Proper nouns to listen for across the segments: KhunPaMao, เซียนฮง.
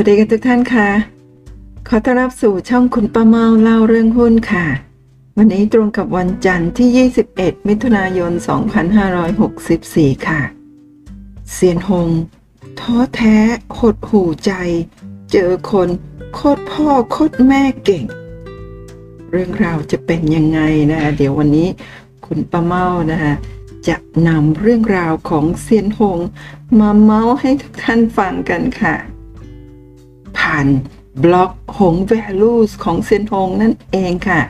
สวัสดีกันทุกท่านค่ะขอต้อนรับสู่ช่องคุณป้าเมาเล่าเรื่องหุ้นค่ะวันนี้ตรงกับวันจันทร์ที่21มิถุนายน2564ค่ะเซียนฮงท้อแท้หดหู่ใจเจอคนโคตรพ่อโคตรแม่เก่งเรื่องราวจะเป็นยังไงนะคะเดี๋ยววันนี้คุณป้าเมานะคะจะนำเรื่องราวของเซียนฮงมาเมาให้ทุกท่านฟังกันค่ะผ่านบล็อกหง Values ของเซียนฮงนั่นเองค่ะ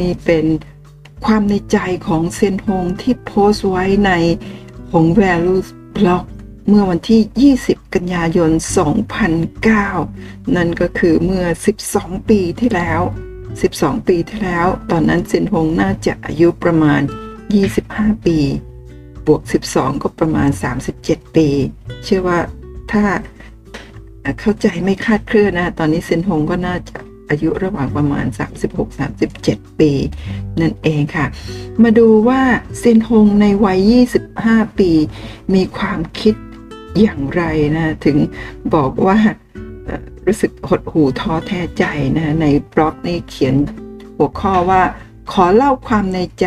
นี่เป็นความในใจของเซียนฮงที่โพสต์ไว้ในหง Values บล็อกเมื่อวันที่20กันยายน2009นั่นก็คือเมื่อ12ปีที่แล้วตอนนั้นเซียนฮงน่าจะอายุประมาณ25ปีบวก12ก็ประมาณ37ปีเชื่อว่าถ้าเข้าใจไม่คาดเคลื่อนนะตอนนี้เซียนฮงก็น่าจะอายุระหว่างประมาณ 36-37 ปีนั่นเองค่ะมาดูว่าเซียนฮงในวัย25ปีมีความคิดอย่างไรนะถึงบอกว่ารู้สึกหดหู่ท้อแท้ใจนะในบล็อกนี้เขียนหัวข้อว่าขอเล่าความในใจ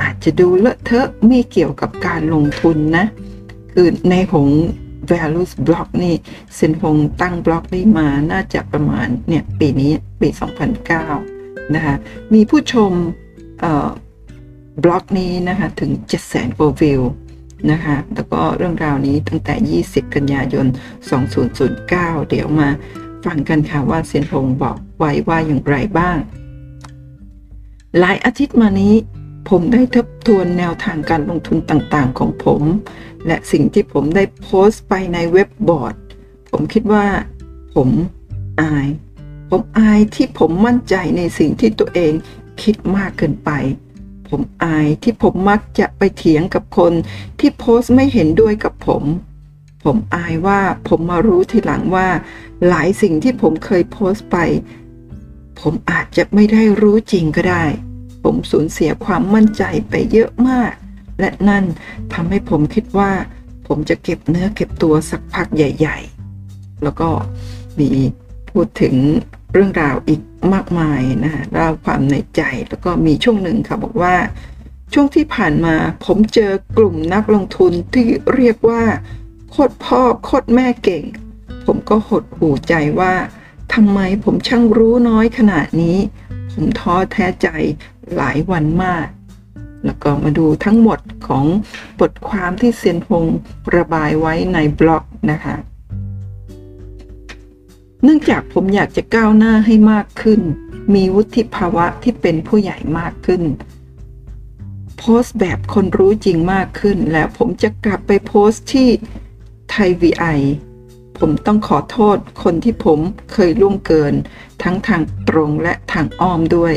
อาจจะดูเลอะเทอะไม่เกี่ยวกับการลงทุนนะคือในหงValues บล็อกนี่เซียนฮงตั้งบล็อกนี้มาน่าจะประมาณเนี่ยปีนี้ปี2009นะคะมีผู้ชมบล็อกนี้นะคะถึง 700,000 กว่าวิวนะคะแล้วก็เรื่องราวนี้ตั้งแต่20กันยายน2009เดี๋ยวมาฟังกันค่ะว่าเซียนฮงบอกไว้ว่าอย่างไรบ้างหลายอาทิตย์มานี้ผมได้ทบทวนแนวทางการลงทุนต่างๆของผมและสิ่งที่ผมได้โพสต์ไปในเว็บบอร์ดผมคิดว่าผมอายที่ผมมั่นใจในสิ่งที่ตัวเองคิดมากเกินไปผมอายที่ผมมักจะไปเถียงกับคนที่โพสต์ไม่เห็นด้วยกับผมผมอายว่าผมมารู้ทีหลังว่าหลายสิ่งที่ผมเคยโพสต์ไปผมอาจจะไม่ได้รู้จริงก็ได้ผมสูญเสียความมั่นใจไปเยอะมากและนั่นทำให้ผมคิดว่าผมจะเก็บเนื้อเก็บตัวสักพักใหญ่ๆแล้วก็มีพูดถึงเรื่องราวอีกมากมายนะเล่าความในใจแล้วก็มีช่วงหนึ่งค่ะบอกว่าช่วงที่ผ่านมาผมเจอกลุ่มนักลงทุนที่เรียกว่าโคตรพ่อโคตรแม่เก่งผมก็หดหู่ใจว่าทำไมผมช่างรู้น้อยขนาดนี้ผมท้อแท้ใจหลายวันมากแล้วก็มาดูทั้งหมดของบทความที่เซียนฮงระบายไว้ในบล็อกนะคะเนื่องจากผมอยากจะก้าวหน้าให้มากขึ้นมีวุฒิภาวะที่เป็นผู้ใหญ่มากขึ้นโพสต์แบบคนรู้จริงมากขึ้นแล้วผมจะกลับไปโพสต์ที่ไทย VI ผมต้องขอโทษคนที่ผมเคยล่วงเกินทั้งทางตรงและทางอ้อมด้วย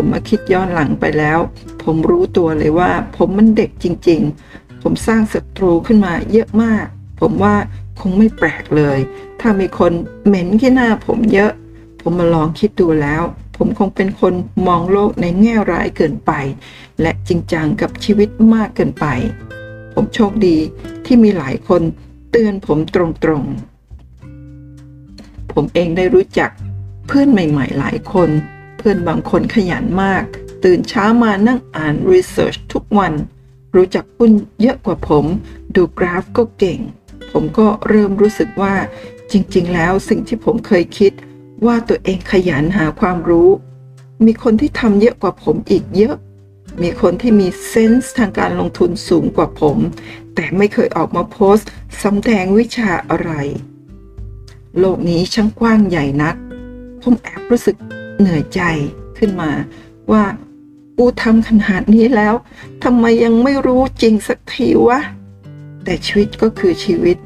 ผมมาคิดย้อนหลังไปแล้วผมรู้ตัวเลยว่าผมมันเด็กจริงๆผมสร้างศัตรูขึ้นมาเยอะมากผมว่าคงไม่แปลกเลยถ้ามีคนเหม็นขี้หน้าผมเยอะผมมาลองคิดดูแล้วผมคงเป็นคนมองโลกในแง่ร้ายเกินไปและจริงจังกับชีวิตมากเกินไปผมโชคดีที่มีหลายคนเตือนผมตรงๆผมเองได้รู้จักเพื่อนใหม่ๆหลายคนเพื่อนบางคนขยันมากตื่นเช้ามานั่งอ่านรีเสิร์ชทุกวันรู้จักหุ้นเยอะกว่าผมดูกราฟก็เก่งผมก็เริ่มรู้สึกว่าจริงๆแล้วสิ่งที่ผมเคยคิดว่าตัวเองขยันหาความรู้มีคนที่ทำเยอะกว่าผมอีกเยอะมีคนที่มีเซนส์ทางการลงทุนสูงกว่าผมแต่ไม่เคยออกมาโพสต์สำแดงวิชาอะไรโลกนี้ช่างกว้างใหญ่นักผมแอบรู้สึกเหนื่อยใจขึ้นมาว่ากูทำขนาดนี้แล้วทำไมยังไม่รู้จริงสักทีวะแต่ชีวิตก็คือชีวิต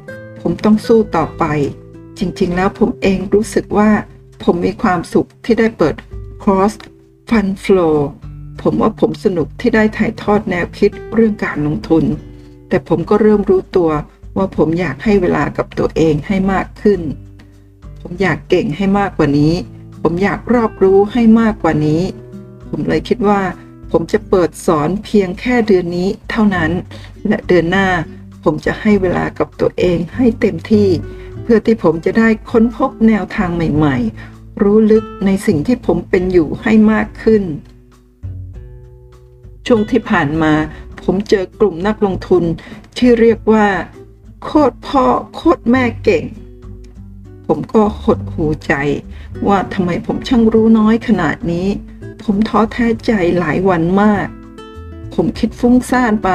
ผมต้องสู้ต่อไปจริงๆแล้วผมเองรู้สึกว่าผมมีความสุขที่ได้เปิด Cross Fund Flow ผมว่าผมสนุกที่ได้ถ่ายทอดแนวคิดเรื่องการลงทุนแต่ผมก็เริ่มรู้ตัวว่าผมอยากให้เวลากับตัวเองให้มากขึ้นผมอยากเก่งให้มากกว่านี้ผมอยากรอบรู้ให้มากกว่านี้ผมเลยคิดว่าผมจะเปิดสอนเพียงแค่เดือนนี้เท่านั้นและเดือนหน้าผมจะให้เวลากับตัวเองให้เต็มที่ เพื่อที่ผมจะได้ค้นพบแนวทางใหม่ๆรู้ลึกในสิ่งที่ผมเป็นอยู่ให้มากขึ้นช่วงที่ผ่านมาผมเจอกลุ่มนักลงทุนที่เรียกว่าโคตรพ่อโคตรแม่เก่งผมก็หดหูใจว่าทำไมผมช่างรู้น้อยขนาดนี้ผมท้อแท้ใจหลายวันมากผมคิดฟุ้งซ่านไป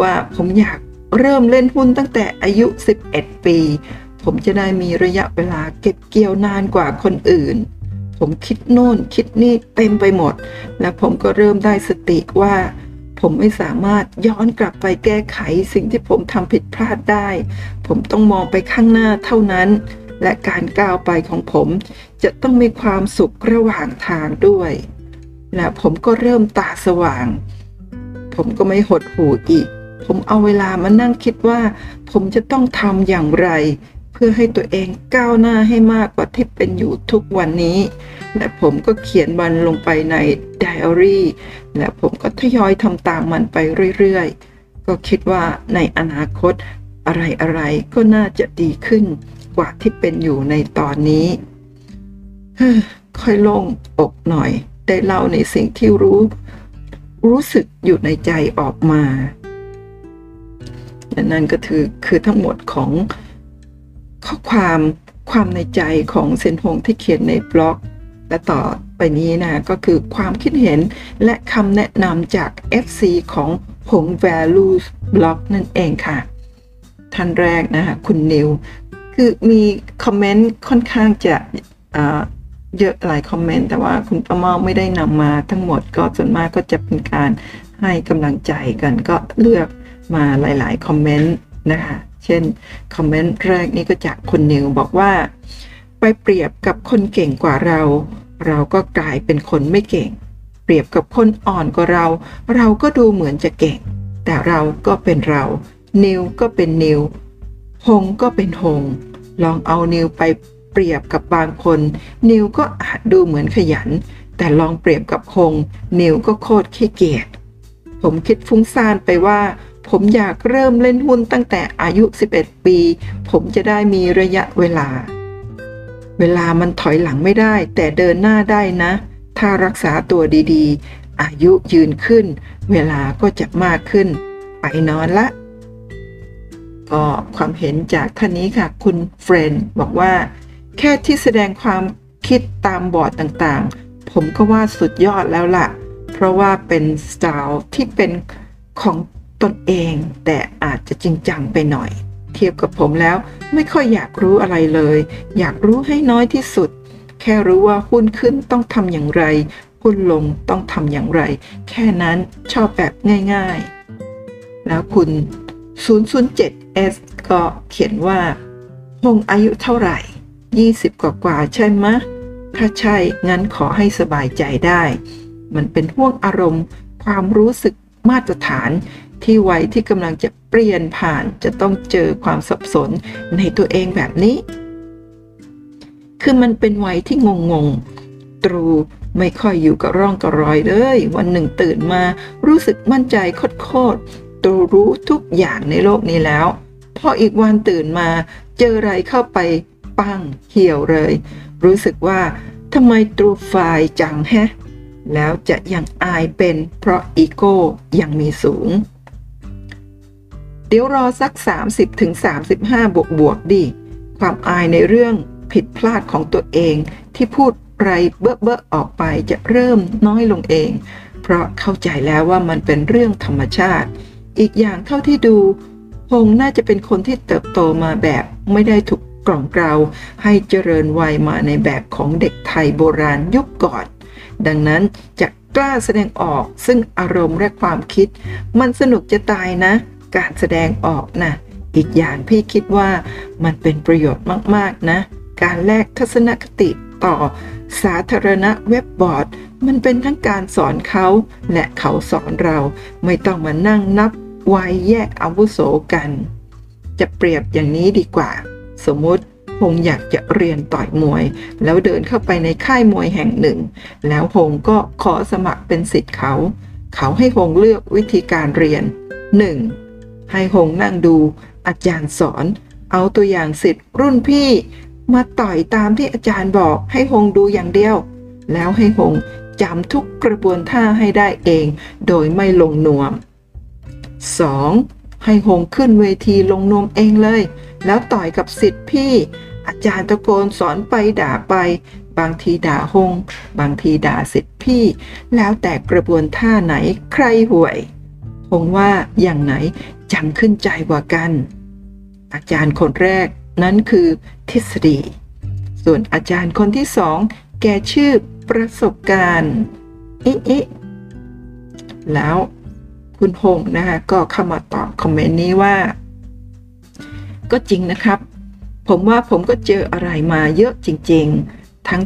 ว่าผมอยากเริ่มเล่นหุ้นตั้งแต่อายุ11ปีผมจะได้มีระยะเวลาเก็บเกี่ยวนานกว่าคนอื่นผมคิดโน่นคิดนี่เต็มไปหมดและผมก็เริ่มได้สติว่าผมไม่สามารถย้อนกลับไปแก้ไขสิ่งที่ผมทำผิดพลาดได้ผมต้องมองไปข้างหน้าเท่านั้นและการก้าวไปของผมจะต้องมีความสุขระหว่างทางด้วยและผมก็เริ่มตาสว่างผมก็ไม่หดหู่อีกผมเอาเวลามานั่งคิดว่าผมจะต้องทำอย่างไรเพื่อให้ตัวเองก้าวหน้าให้มากกว่าที่เป็นอยู่ทุกวันนี้และผมก็เขียนมันลงไปในไดอารี่และผมก็ทยอยทำตามมันไปเรื่อยๆก็คิดว่าในอนาคตอะไรๆก็น่าจะดีขึ้นกว่าที่เป็นอยู่ในตอนนี้ค่อยโล่งอกหน่อยได้เล่าในสิ่งที่รู้สึกอยู่ในใจออกมาและนั่นก็คือทั้งหมดของข้อความในใจของเซนฮงที่เขียนในบล็อกและต่อไปนี้นะก็คือความคิดเห็นและคำแนะนำจาก FC ของหง Values Blog นั่นเองค่ะท่านแรกนะคะคุณนิวคือมีคอมเมนต์ค่อนข้างจะเยอะหลายคอมเมนต์แต่ว่าคุณประเมาไม่ได้นำมาทั้งหมดก็ส่วนมากก็จะเป็นการให้กำลังใจกันก็เลือกมาหลายๆคอมเมนต์นะคะเช่นคอมเมนต์แรกนี้ก็จากคุณนิวบอกว่าไปเปรียบกับคนเก่งกว่าเราก็กลายเป็นคนไม่เก่งเปรียบกับคนอ่อนกว่าเราก็ดูเหมือนจะเก่งแต่เราก็เป็นเรานิวก็เป็นนิวหงก็เป็นหงลองเอานิวไปเปรียบกับบางคนนิวก็อาจดูเหมือนขยันแต่ลองเปรียบกับหงนิวก็โคตรขี้เกียจผมคิดฟุ้งซ่านไปว่าผมอยากเริ่มเล่นหุ้นตั้งแต่อายุ11ปีผมจะได้มีระยะเวลามันถอยหลังไม่ได้แต่เดินหน้าได้นะถ้ารักษาตัวดีๆอายุยืนขึ้นเวลาก็จะมากขึ้นไปนอนละก็ความเห็นจากท่านนี้ค่ะคุณเฟรนด์บอกว่าแค่ที่แสดงความคิดตามบอร์ดต่างๆผมก็ว่าสุดยอดแล้วล่ะเพราะว่าเป็นสไตล์ที่เป็นของตนเองแต่อาจจะจริงจังไปหน่อยเทียบกับผมแล้วไม่ค่อยอยากรู้อะไรเลยอยากรู้ให้น้อยที่สุดแค่รู้ว่าหุ้นขึ้นต้องทำอย่างไรหุ้นลงต้องทำอย่างไรแค่นั้นชอบแบบง่ายๆแล้วคุณ 007S ก็เขียนว่าหงอายุเท่าไหร่20กว่าใช่ไหมถ้าใช่งั้นขอให้สบายใจได้มันเป็นห่วงอารมณ์ความรู้สึกมาตรฐานที่วัยที่กำลังจะเปลี่ยนผ่านจะต้องเจอความสับสนในตัวเองแบบนี้คือมันเป็นวัยที่งงตรูไม่ค่อยอยู่กับร่องกับรอยเลยวันหนึ่งตื่นมารู้สึกมั่นใจโคตรตรูรู้ทุกอย่างในโลกนี้แล้วพออีกวันตื่นมาเจออะไรเข้าไปปังเหี่ยวเลยรู้สึกว่าทำไมตรูฝ่ายจังแฮะแล้วจะยังอายเป็นเพราะอีโก้ยังมีสูงเดี๋ยวรอสัก 30-35 บวกดิความอายในเรื่องผิดพลาดของตัวเองที่พูดไรเบ้อๆออกไปจะเริ่มน้อยลงเองเพราะเข้าใจแล้วว่ามันเป็นเรื่องธรรมชาติอีกอย่างเท่าที่ดูหงน่าจะเป็นคนที่เติบโตมาแบบไม่ได้ถูกกล่อมเกลาให้เจริญวัยมาในแบบของเด็กไทยโบราณยุคก่อนดังนั้นจะกล้าแสดงออกซึ่งอารมณ์และความคิดมันสนุกจะตายนะการแสดงออกนะอีกอย่างพี่คิดว่ามันเป็นประโยชน์มากๆนะการแลกทัศนคติต่อสาธารณะเว็บบอร์ดมันเป็นทั้งการสอนเขาและเขาสอนเราไม่ต้องมานั่งนับวัยแยกอาวุโสกันจะเปรียบอย่างนี้ดีกว่าสมมติหงอยากจะเรียนต่อยมวยแล้วเดินเข้าไปในค่ายมวยแห่งหนึ่งแล้วหงก็ขอสมัครเป็นศิษย์เขาให้หงเลือกวิธีการเรียน1ให้หงนั่งดูอาจารย์สอน เอาตัวอย่างศิษย์รุ่นพี่มาต่อยตามที่อาจารย์บอกให้หงดูอย่างเดียวแล้วให้หงจำทุกกระบวนท่าให้ได้เองโดยไม่ลงนวม 2. ให้หงขึ้นเวทีลงนวมเองเลยแล้วต่อยกับศิษย์พี่อาจารย์ตะโกนสอนไปด่าไปบางทีด่าหงบางทีด่าศิษย์พี่แล้วแต่กระบวนท่าไหนใครห่วยหงว่าอย่างไหนจำขึ้นใจกว่ากันอาจารย์คนแรกนั้นคือทฤษฎีส่วนอาจารย์คนที่สองแกชื่อประสบการณ์แล้วคุณหงนะคะก็เข้ามาตอบคอมเมนต์นี้ว่าก็จริงนะครับผมว่าผมก็เจออะไรมาเยอะจริงๆทั้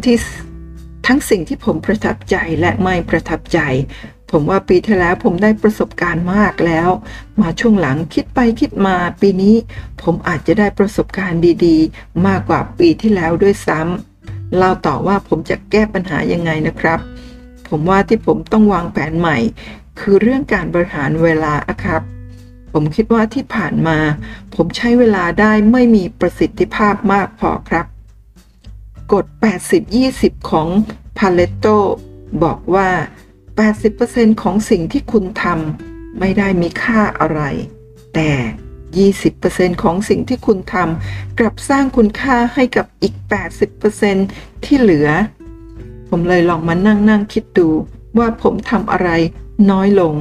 งสิ่งที่ผมประทับใจและไม่ประทับใจผมว่าปีที่แล้วผมได้ประสบการณ์มากแล้วมาช่วงหลังคิดไปคิดมาปีนี้ผมอาจจะได้ประสบการณ์ดีๆมากกว่าปีที่แล้วด้วยซ้ำเล่าต่อว่าผมจะแก้ปัญหายังไงนะครับผมว่าที่ผมต้องวางแผนใหม่คือเรื่องการบริหารเวลาครับผมคิดว่าที่ผ่านมาผมใช้เวลาได้ไม่มีประสิทธิภาพมากพอครับกฎ 80-20 ของพาเลโตบอกว่า80% ของสิ่งที่คุณทำไม่ได้มีค่าอะไรแต่ 20% ของสิ่งที่คุณทำกลับสร้างคุณค่าให้กับอีก 80% ที่เหลือผมเลยลองมานั่งคิดดูว่าผมทำอะไรน้อยลง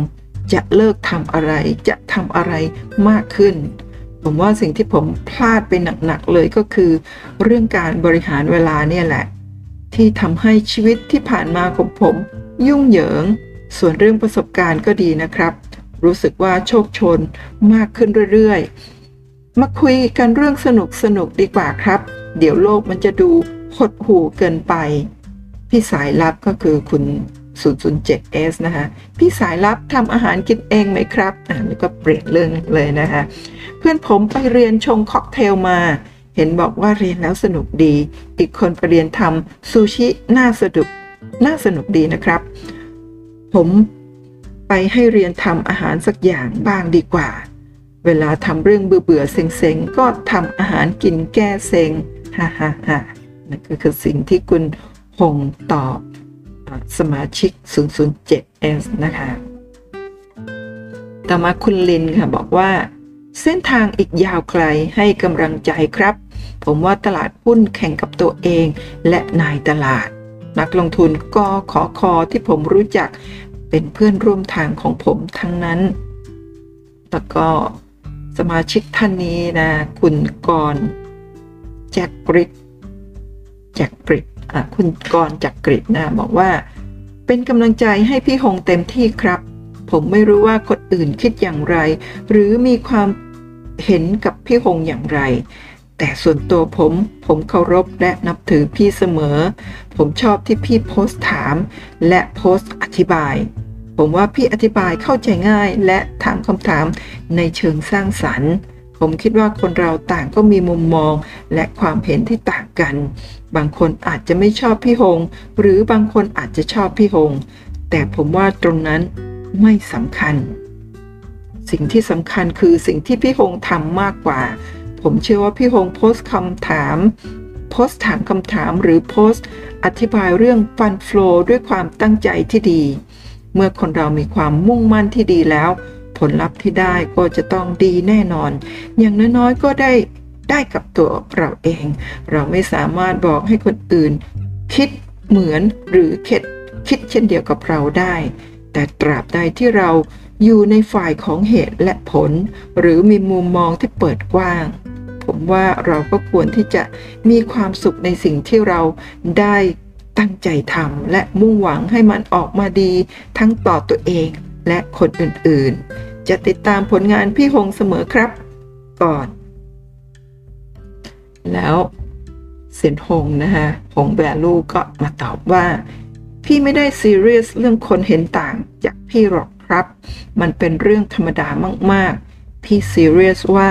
จะเลิกทำอะไรจะทำอะไรมากขึ้นผมว่าสิ่งที่ผมพลาดไปหนักๆเลยก็คือเรื่องการบริหารเวลาเนี่ยแหละที่ทำให้ชีวิตที่ผ่านมาของผมยุ่งเหยิงส่วนเรื่องประสบการณ์ก็ดีนะครับรู้สึกว่าโชคชนมากขึ้นเรื่อยๆมาคุยกันเรื่องสนุกดีกว่าครับเดี๋ยวโลกมันจะดูหดหู่เกินไปพี่สายลับก็คือคุณ 007S นะคะพี่สายลับทำอาหารกินเองไหมครับแล้วก็เปลี่ยนเรื่องเลยนะคะเพื่อนผมไปเรียนชงค็อกเทลมาเห็นบอกว่าเรียนแล้วสนุกดีอีกคนไปเรียนทำซูชิน่าสนุกดีนะครับผมไปให้เรียนทำอาหารสักอย่างบ้างดีกว่าเวลาทำเรื่องเบื่อเซ็งก็ทำอาหารกินแก้เซ็งฮ่านั่นก็คือสิ่งที่คุณหงตอบสมาชิก 007S นะคะต่อมาคุณลินค่ะบอกว่าเส้นทางอีกยาวไกลให้กำลังใจครับผมว่าตลาดหุ้นแข่งกับตัวเองและนายตลาดนักลงทุนกขค.ที่ผมรู้จักเป็นเพื่อนร่วมทางของผมทั้งนั้นแล้วก็สมาชิกท่านนี้นะคุณกรจักริดคุณกรจักริดนะบอกว่าเป็นกำลังใจให้พี่หงเต็มที่ครับผมไม่รู้ว่าคนอื่นคิดอย่างไรหรือมีความเห็นกับพี่หงอย่างไรแต่ส่วนตัวผมเคารพและนับถือพี่เสมอผมชอบที่พี่โพสต์ถามและโพสต์อธิบายผมว่าพี่อธิบายเข้าใจง่ายและถามคำถามในเชิงสร้างสรรค์ผมคิดว่าคนเราต่างก็มีมุมมองและความเห็นที่ต่างกันบางคนอาจจะไม่ชอบพี่หงหรือบางคนอาจจะชอบพี่หงแต่ผมว่าตรงนั้นไม่สำคัญสิ่งที่สำคัญคือสิ่งที่พี่หงทำมากกว่าผมเชื่อว่าพี่หงโพสต์ถามคำถามหรือโพสต์อธิบายเรื่องฟันโฟลด้วยความตั้งใจที่ดีเมื่อคนเรามีความมุ่งมั่นที่ดีแล้วผลลัพธ์ที่ได้ก็จะต้องดีแน่นอนอย่างน้อยๆก็ได้กับตัวเราเองเราไม่สามารถบอกให้คนอื่นคิดเหมือนหรือคิดเช่นเดียวกับเราได้แต่ตราบใดที่เราอยู่ในฝ่ายของเหตุและผลหรือมีมุมมองที่เปิดกว้างผมว่าเราก็ควรที่จะมีความสุขในสิ่งที่เราได้ตั้งใจทำและมุ่งหวังให้มันออกมาดีทั้งต่อตัวเองและคนอื่นๆจะติดตามผลงานพี่หงเสมอครับก่อนแล้วเสียนหงนะคะหงแวลูก็มาตอบว่าพี่ไม่ได้ซีเรียสเรื่องคนเห็นต่างจากพี่หรอกครับมันเป็นเรื่องธรรมดามากๆพี่ซีเรียสว่า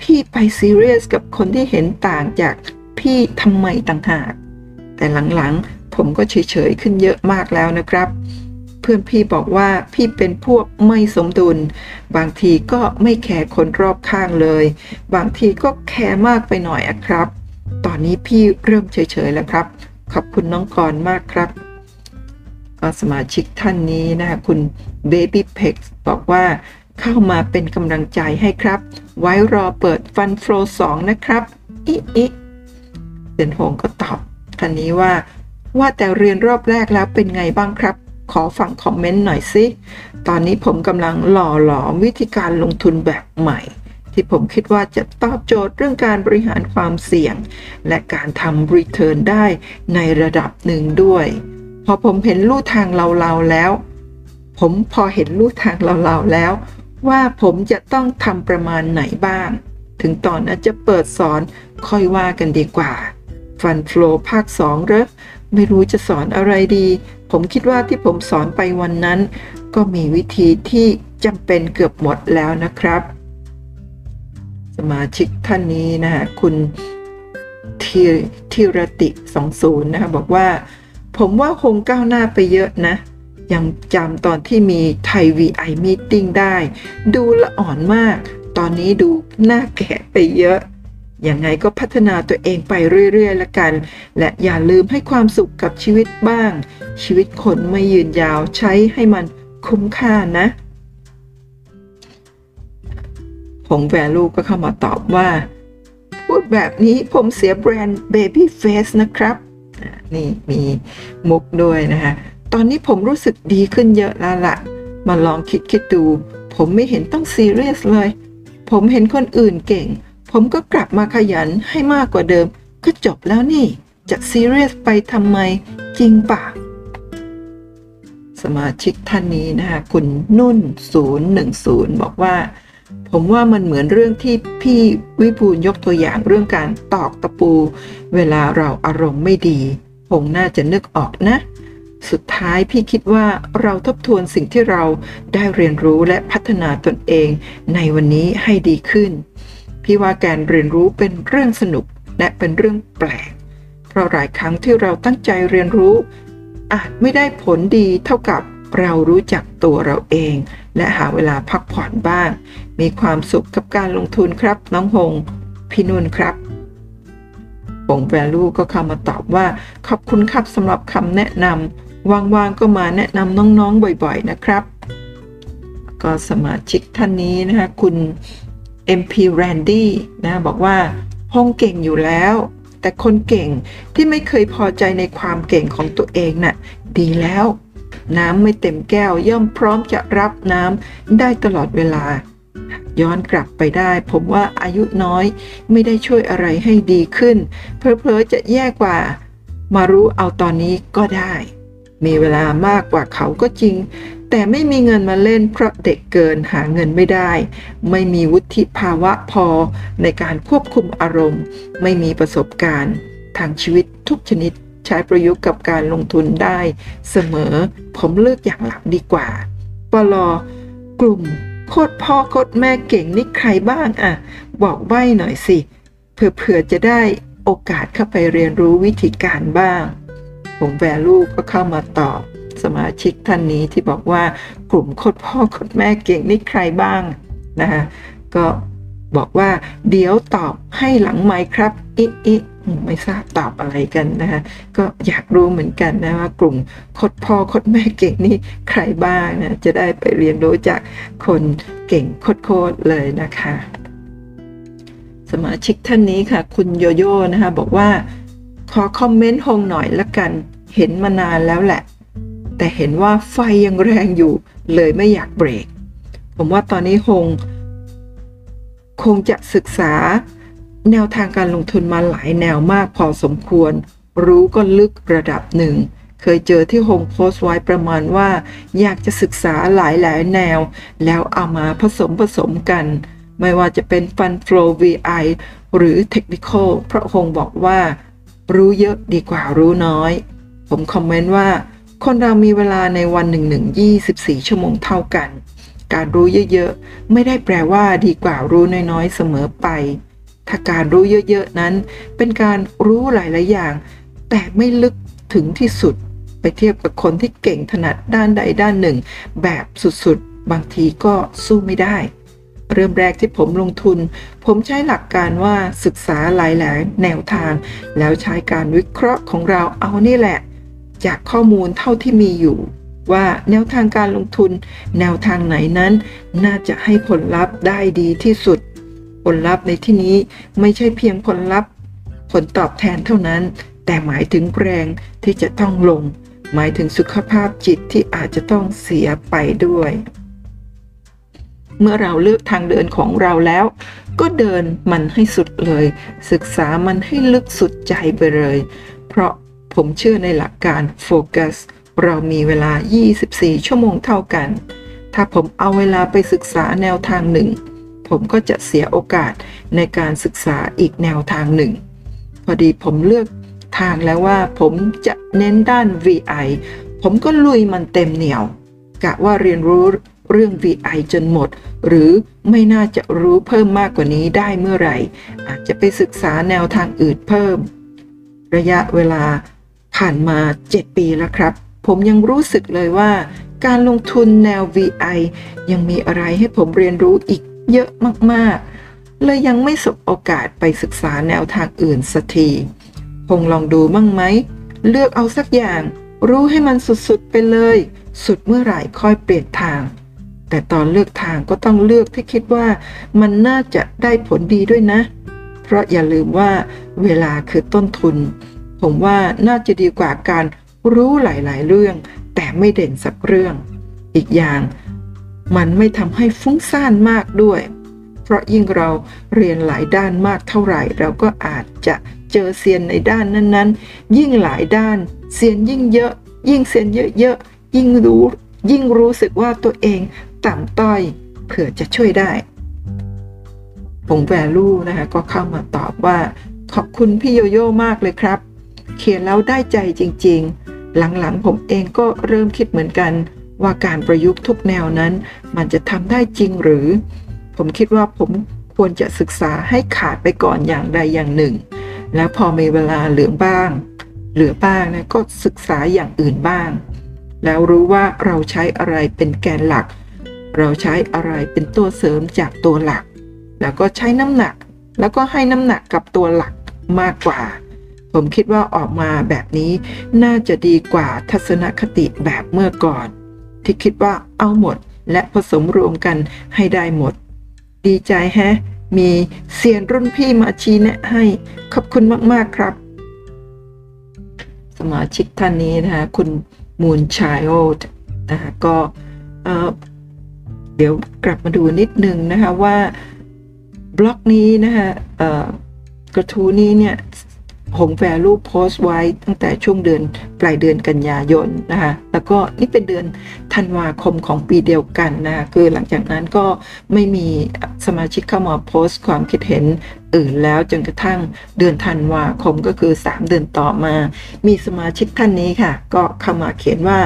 พี่ไปซีเรียสกับคนที่เห็นต่างจากพี่ทำไมต่างหากแต่หลังๆผมก็เฉยๆขึ้นเยอะมากแล้วนะครับ เพื่อนพี่บอกว่าพี่เป็นพวกไม่สมดุลบางทีก็ไม่แคร์คนรอบข้างเลยบางทีก็แคร์มากไปหน่อยอะครับตอนนี้พี่เริ่มเฉยๆแล้วครับขอบคุณน้องกรมากครับสมาชิกท่านนี้นะคะคุณ Baby Pex บอกว่าเข้ามาเป็นกำลังใจให้ครับไว้รอเปิดฟันโฟล2นะครับอิเด่นหงก็ตอบท่านนี้ว่าแต่เรียนรอบแรกแล้วเป็นไงบ้างครับขอฟังคอมเมนต์หน่อยสิตอนนี้ผมกำลังหล่อหลอมวิธีการลงทุนแบบใหม่ที่ผมคิดว่าจะตอบโจทย์เรื่องการบริหารความเสี่ยงและการทำรีเทิร์นได้ในระดับหนึ่งด้วยพอผมเห็นลู่ทางเราๆแล้วว่าผมจะต้องทำประมาณไหนบ้างถึงตอนนั้นจะเปิดสอนค่อยว่ากันดีกว่าฟันโฟลภาค2เริ่มไม่รู้จะสอนอะไรดีผมคิดว่าที่ผมสอนไปวันนั้นก็มีวิธีที่จำเป็นเกือบหมดแล้วนะครับสมาชิกท่านนี้นะคะคุณธีรติ20นะคะบอกว่าผมว่าคงก้าวหน้าไปเยอะนะยังจำตอนที่มีไทย VI Meeting ได้ดูละอ่อนมากตอนนี้ดูหน้าแก่ไปเยอะยังไงก็พัฒนาตัวเองไปเรื่อยๆละกันและอย่าลืมให้ความสุขกับชีวิตบ้างชีวิตคนไม่ยืนยาวใช้ให้มันคุ้มค่านะหงแวลูก็เข้ามาตอบว่าพูดแบบนี้ผมเสียแบรนด์ Baby Face นะครับนี่มีมุกด้วยนะคะตอนนี้ผมรู้สึกดีขึ้นเยอะแล้วล่ะมาลองคิดดูผมไม่เห็นต้องซีเรียสเลยผมเห็นคนอื่นเก่งผมก็กลับมาขยันให้มากกว่าเดิมก็จบแล้วนี่จะซีเรียสไปทำไมจริงป่ะสมาชิกท่านนี้นะคะคุณนุ่น010บอกว่าผมว่ามันเหมือนเรื่องที่พี่วิบูลย์ยกตัวอย่างเรื่องการตอกตะปูเวลาเราอารมณ์ไม่ดีผมน่าจะนึกออกนะสุดท้ายพี่คิดว่าเราทบทวนสิ่งที่เราได้เรียนรู้และพัฒนาตนเองในวันนี้ให้ดีขึ้นพี่ว่าการเรียนรู้เป็นเรื่องสนุกและเป็นเรื่องแปลกเพราะหลายครั้งที่เราตั้งใจเรียนรู้อาจไม่ได้ผลดีเท่ากับเรารู้จักตัวเราเองและหาเวลาพักผ่อนบ้างมีความสุขกับการลงทุนครับน้องหงพี่นุ่นครับหง Value ก็เข้ามาตอบว่าขอบคุณครับสำหรับคำแนะนำว่างๆก็มาแนะนำน้องๆบ่อยๆนะครับก็สมาชิกท่านนี้นะคะคุณ MP Randy นะบอกว่าหงเก่งอยู่แล้วแต่คนเก่งที่ไม่เคยพอใจในความเก่งของตัวเองน่ะดีแล้วน้ำไม่เต็มแก้วย่อมพร้อมจะรับน้ำได้ตลอดเวลาย้อนกลับไปได้ผมว่าอายุน้อยไม่ได้ช่วยอะไรให้ดีขึ้นเผลอๆจะแย่กว่ามารู้เอาตอนนี้ก็ได้มีเวลามากกว่าเขาก็จริงแต่ไม่มีเงินมาเล่นเพราะเด็กเกินหาเงินไม่ได้ไม่มีวุฒิภาวะพอในการควบคุมอารมณ์ไม่มีประสบการณ์ทางชีวิตทุกชนิดใช้ประยุกต์กับการลงทุนได้เสมอผมเลือกอย่างหลักดีกว่าปลกลุ่มโคตรพ่อโคตรแม่เก่งนี่ใครบ้างอ่ะบอกใบ้หน่อยสิเผื่อจะได้โอกาสเข้าไปเรียนรู้วิธีการบ้างผมแวลูก็เข้ามาตอบสมาชิกท่านนี้ที่บอกว่ากลุ่มโคตรพ่อโคตรแม่เก่งนี่ใครบ้างนะคะก็บอกว่าเดี๋ยวตอบให้หลังไมค์ครับอิไม่ทราบตอบอะไรกันนะคะก็อยากรู้เหมือนกันนะว่ากลุ่มโคตรพ่อโคตรแม่เก่งนี่ใครบ้างนะจะได้ไปเรียนรู้จากคนเก่งโคตรเลยนะคะสมาชิกท่านนี้ค่ะคุณโยโย่นะคะบอกว่าขอคอมเมนต์หงหน่อยละกันเห็นมานานแล้วแหละแต่เห็นว่าไฟยังแรงอยู่เลยไม่อยากเบรกผมว่าตอนนี้หงคงจะศึกษาแนวทางการลงทุนมาหลายแนวมากพอสมควรรู้ก็ลึกระดับหนึ่งเคยเจอที่หงโพสต์ไว้ประมาณว่าอยากจะศึกษาหลายแนวแล้วเอามาผสมกันไม่ว่าจะเป็น Fund Flow VI หรือ Technical เพราะหงบอกว่ารู้เยอะดีกว่ารู้น้อยผมคอมเมนต์ว่าคนเรามีเวลาในวันหนึ่ง24ชั่วโมงเท่ากันการรู้เยอะๆไม่ได้แปลว่าดีกว่ารู้น้อยๆเสมอไปถ้าการรู้เยอะๆนั้นเป็นการรู้หลายๆอย่างแต่ไม่ลึกถึงที่สุด เทียบกับคนที่เก่งถนัดด้านใดด้านหนึ่งแบบสุดๆบางทีก็สู้ไม่ได้เริ่มแรกที่ผมลงทุนผมใช้หลักการว่าศึกษาหลายๆแนวทางแล้วใช้การวิเคราะห์ของเราเอานี่แหละจากข้อมูลเท่าที่มีอยู่ว่าแนวทางการลงทุนแนวทางไหนนั้นน่าจะให้ผลลัพธ์ได้ดีที่สุดผลลัพธ์ในที่นี้ไม่ใช่เพียงผลลัพธ์ผลตอบแทนเท่านั้นแต่หมายถึงแรงที่จะต้องลงหมายถึงสุขภาพจิตที่อาจจะต้องเสียไปด้วยเมื่อเราเลือกทางเดินของเราแล้วก็เดินมันให้สุดเลยศึกษามันให้ลึกสุดใจไปเลยเพราะผมเชื่อในหลักการโฟกัสเรามีเวลา24ชั่วโมงเท่ากันถ้าผมเอาเวลาไปศึกษาแนวทางหนึ่งผมก็จะเสียโอกาสในการศึกษาอีกแนวทางหนึ่งพอดีผมเลือกทางแล้วว่าผมจะเน้นด้าน VI ผมก็ลุยมันเต็มเหนี่ยวกะว่าเรียนรู้เรื่อง VI จนหมดหรือไม่น่าจะรู้เพิ่มมากกว่านี้ได้เมื่อไหร่อาจจะไปศึกษาแนวทางอื่นเพิ่มระยะเวลาผ่านมา7ปีแล้วครับผมยังรู้สึกเลยว่าการลงทุนแนว VI ยังมีอะไรให้ผมเรียนรู้อีกเยอะมากๆเลยยังไม่สบโอกาสไปศึกษาแนวทางอื่นสักทีคงลองดูบ้างไหมเลือกเอาสักอย่างรู้ให้มันสุดๆไปเลยสุดเมื่อไหร่ค่อยเปลี่ยนทางแต่ตอนเลือกทางก็ต้องเลือกที่คิดว่ามันน่าจะได้ผลดีด้วยนะเพราะอย่าลืมว่าเวลาคือต้นทุนผมว่าน่าจะดีกว่าการรู้หลายๆเรื่องแต่ไม่เด่นสักเรื่องอีกอย่างมันไม่ทำให้ฟุ้งซ่านมากด้วยเพราะยิ่งเราเรียนหลายด้านมากเท่าไหร่เราก็อาจจะเจอเซียนในด้านนั้นๆยิ่งหลายด้านเซียนยิ่งเยอะยิ่งเซียนเยอะๆยิ่งรู้สึกว่าตัวเองต่ำต้อยเผื่อจะช่วยได้ผมแวลูนะคะก็เข้ามาตอบว่าขอบคุณพี่โยโย่มากเลยครับเขียนแล้วได้ใจจริงๆหลังๆผมเองก็เริ่มคิดเหมือนกันว่าการประยุกต์ทุกแนวนั้นมันจะทำได้จริงหรือผมคิดว่าผมควรจะศึกษาให้ขาดไปก่อนอย่างใดอย่างหนึ่งแล้วพอมีเวลาเหลือบ้างนะก็ศึกษาอย่างอื่นบ้างแล้วรู้ว่าเราใช้อะไรเป็นแกนหลักเราใช้อะไรเป็นตัวเสริมจากตัวหลักแล้วก็ใช้น้ำหนักแล้วก็ให้น้ำหนักกับตัวหลักมากกว่าผมคิดว่าออกมาแบบนี้น่าจะดีกว่าทัศนคติแบบเมื่อก่อนที่คิดว่าเอาหมดและผสมรวมกันให้ได้หมดดีใจแฮะมีเซียนรุ่นพี่มาชี้แนะให้ขอบคุณมากๆครับสมาชิกท่านนี้นะคะคุณมูนชายโอดนะคะก็เดี๋ยวกลับมาดูนิดนึงนะคะว่าบล็อกนี้นะคะกระทู้นี้เนี่ยหงแวลูโพสต์ไว้ตั้งแต่ช่วงเดือนปลายเดือนกันยายนนะคะแล้วก็นี่เป็นเดือนธันวาคมของปีเดียวกันนะคือหลังจากนั้นก็ไม่มีสมาชิกเข้ามาโพสต์ความคิดเห็นอื่นแล้วจนกระทั่งเดือนธันวาคมก็คือ3เดือนต่อมามีสมาชิกท่านนี้ค่ะก็เข้ามาเขียนว่า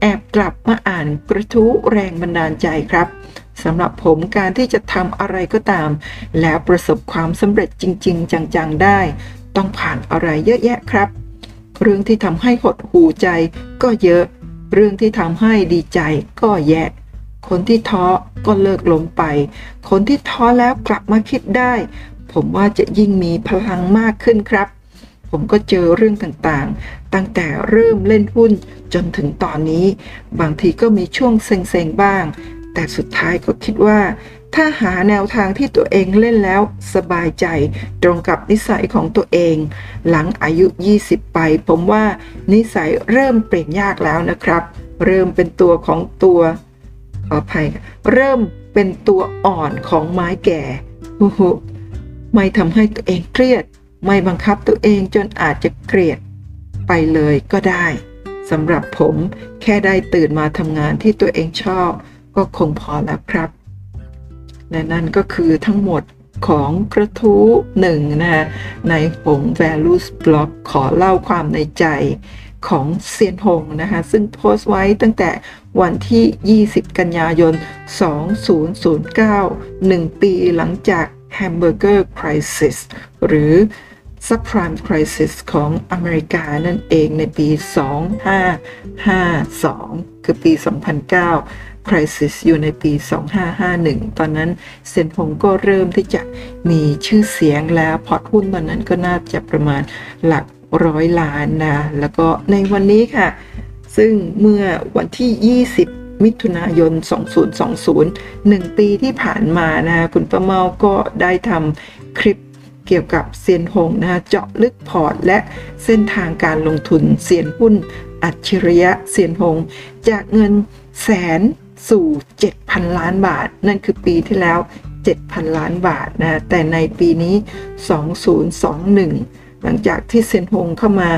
แอบกลับมาอ่านกระทู้แรงบันดาลใจครับสำหรับผมการที่จะทำอะไรก็ตามแล้วประสบความสำเร็จจริงๆจังๆได้ต้องผ่านอะไรเยอะแยะครับเรื่องที่ทำให้หดหู่ใจก็เยอะเรื่องที่ทำให้ดีใจก็แยะคนที่ท้อก็เลิกล้มไปคนที่ท้อแล้วกลับมาคิดได้ผมว่าจะยิ่งมีพลังมากขึ้นครับผมก็เจอเรื่องต่างๆตั้งแต่เริ่มเล่นหุ้นจนถึงตอนนี้บางทีก็มีช่วงเซ็งๆบ้างแต่สุดท้ายก็คิดว่าถ้าหาแนวทางที่ตัวเองเล่นแล้วสบายใจตรงกับนิสัยของตัวเองหลังอายุ20ไปผมว่านิสัยเริ่มเปลี่ยนยากแล้วนะครับเริ่มเป็นตัวของตัวขออภัยเริ่มเป็นตัวอ่อนของไม้แก่ไม่ทำให้ตัวเองเครียดไม่บังคับตัวเองจนอาจจะเกลียดไปเลยก็ได้สำหรับผมแค่ได้ตื่นมาทำงานที่ตัวเองชอบก็คงพอแล้วครับและนั่นก็คือทั้งหมดของกระทู้หนึ่งนะคะในหง Values Blog ขอเล่าความในใจของเซียนหงนะคะซึ่งโพสต์ไว้ตั้งแต่วันที่20กันยายน2009 1 ปีหลังจาก Hamburger Crisis หรือ Subprime Crisis ของอเมริกานั่นเองในปี 2552 คือปี 2009 Crisis อยู่ในปี 2551 ตอนนั้นเซียนหงก็เริ่มที่จะมีชื่อเสียงแล้วพอร์ตหุ้นตอนนั้นก็น่าจะประมาณหลักร้อยล้านนะแล้วก็ในวันนี้ค่ะซึ่งเมื่อวันที่ 20มิถุนายน 2020 1 ปีที่ผ่านมานะคุณป้าเมาก็ได้ทำคลิปเกี่ยวกับเซียนหงนะเจาะลึกพอร์ตและเส้นทางการลงทุนเซียนหุ้นอัจฉริยะเซียนหงจากเงินแสนสู่ 7,000 ล้านบาทนั่นคือปีที่แล้ว 7,000 ล้านบาทนะแต่ในปีนี้ 2021 หลังจากที่เซียนหงเข้ามา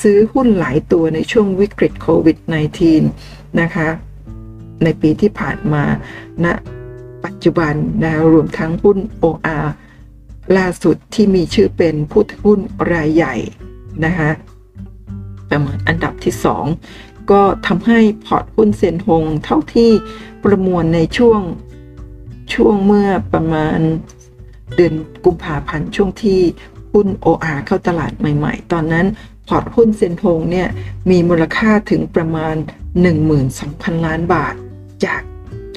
ซื้อหุ้นหลายตัวในช่วงวิกฤตโควิด -19 นะคะในปีที่ผ่านมาณนะปัจจุบันนะรวมทั้งหุ้น OR ล่าสุดที่มีชื่อเป็นผู้ถือหุ้นรายใหญ่นะคะประมาณอันดับที่ 2ก็ทำให้พอร์ตหุ้นเซียนหงเท่าที่ประมวลในช่วงเมื่อประมาณเดือนกุมภาพันธ์ช่วงที่หุ้น OR เข้าตลาดใหม่ๆตอนนั้นพอร์ตหุ้นเซียนหงเนี่ยมีมูลค่าถึงประมาณ 12,000 ล้านบาทจาก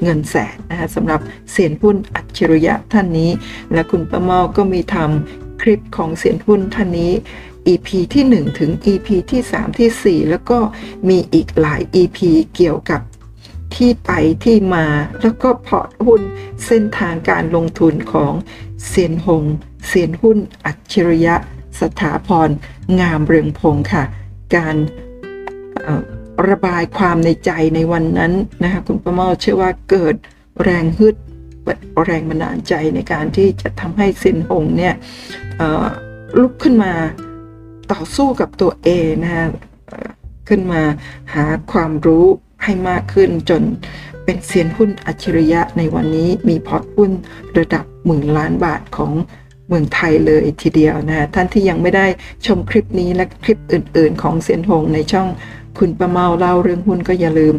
เงินแสนนะคะสำหรับเซียนหุ้นอัจฉริยะท่านนี้และคุณป้าเมาก็มีทำคลิปของเซียนหุ้นท่านนี้ EP ที่ 1 ถึง EP ที่ 3 ที่ 4 แล้วก็มีอีกหลาย EP เกี่ยวกับที่ไปที่มาแล้วก็พอร์ตหุ้นเส้นทางการลงทุนของเซียนหงเซียนหุ้นอัจฉริยะสถาพร งามเรืองพงศ์ค่ะการระบายความในใจในวันนั้นนะคะคุณป้าเมาเชื่อว่าเกิดแรงฮึดแรงบันดาลใจในการที่จะทำให้เซียนหงเนี่ยลุกขึ้นมาต่อสู้กับตัวเองนะคะขึ้นมาหาความรู้ให้มากขึ้นจนเป็นเซียนหุ้นอัจฉริยะในวันนี้มีพอร์ตหุ้นระดับหมื่นล้านบาทของเมืองไทยเลยทีเดียวนะท่านที่ยังไม่ได้ชมคลิปนี้และคลิปอื่นๆของเซียนหงในช่องคุณป้าเมาเล่าเรื่องหุ้นก็อย่าลืม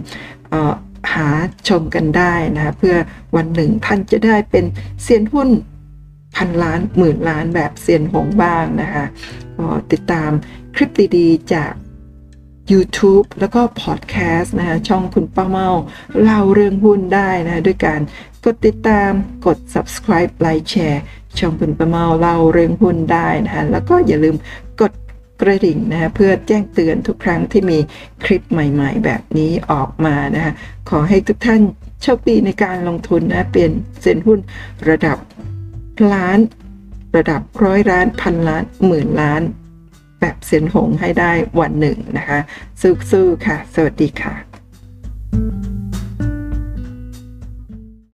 หาชมกันได้นะเพื่อวันหนึ่งท่านจะได้เป็นเซียนหุ้นพันล้านหมื่นล้านแบบเซียนหงบ้างนะคะติดตามคลิปดีๆจาก YouTube แล้วก็พอดแคสต์นะคะช่องคุณป้าเมาเล่าเรื่องหุ้นได้นะด้วยการกดติดตามกด subscribe ไลค์แชร์ช่องคุณป้าเมาเล่าเรื่องหุ้นได้นะคะแล้วก็อย่าลืมกดกระดิ่งนะคะเพื่อแจ้งเตือนทุกครั้งที่มีคลิปใหม่ๆแบบนี้ออกมานะคะขอให้ทุกท่านโชคดีในการลงทุนนะเป็นเซียนหุ้นระดับล้านระดับร้อยล้านพันล้านหมื่นล้านแบบเซียนหงให้ได้วันหนึ่งนะคะสู้ๆค่ะสวัสดีค่ะ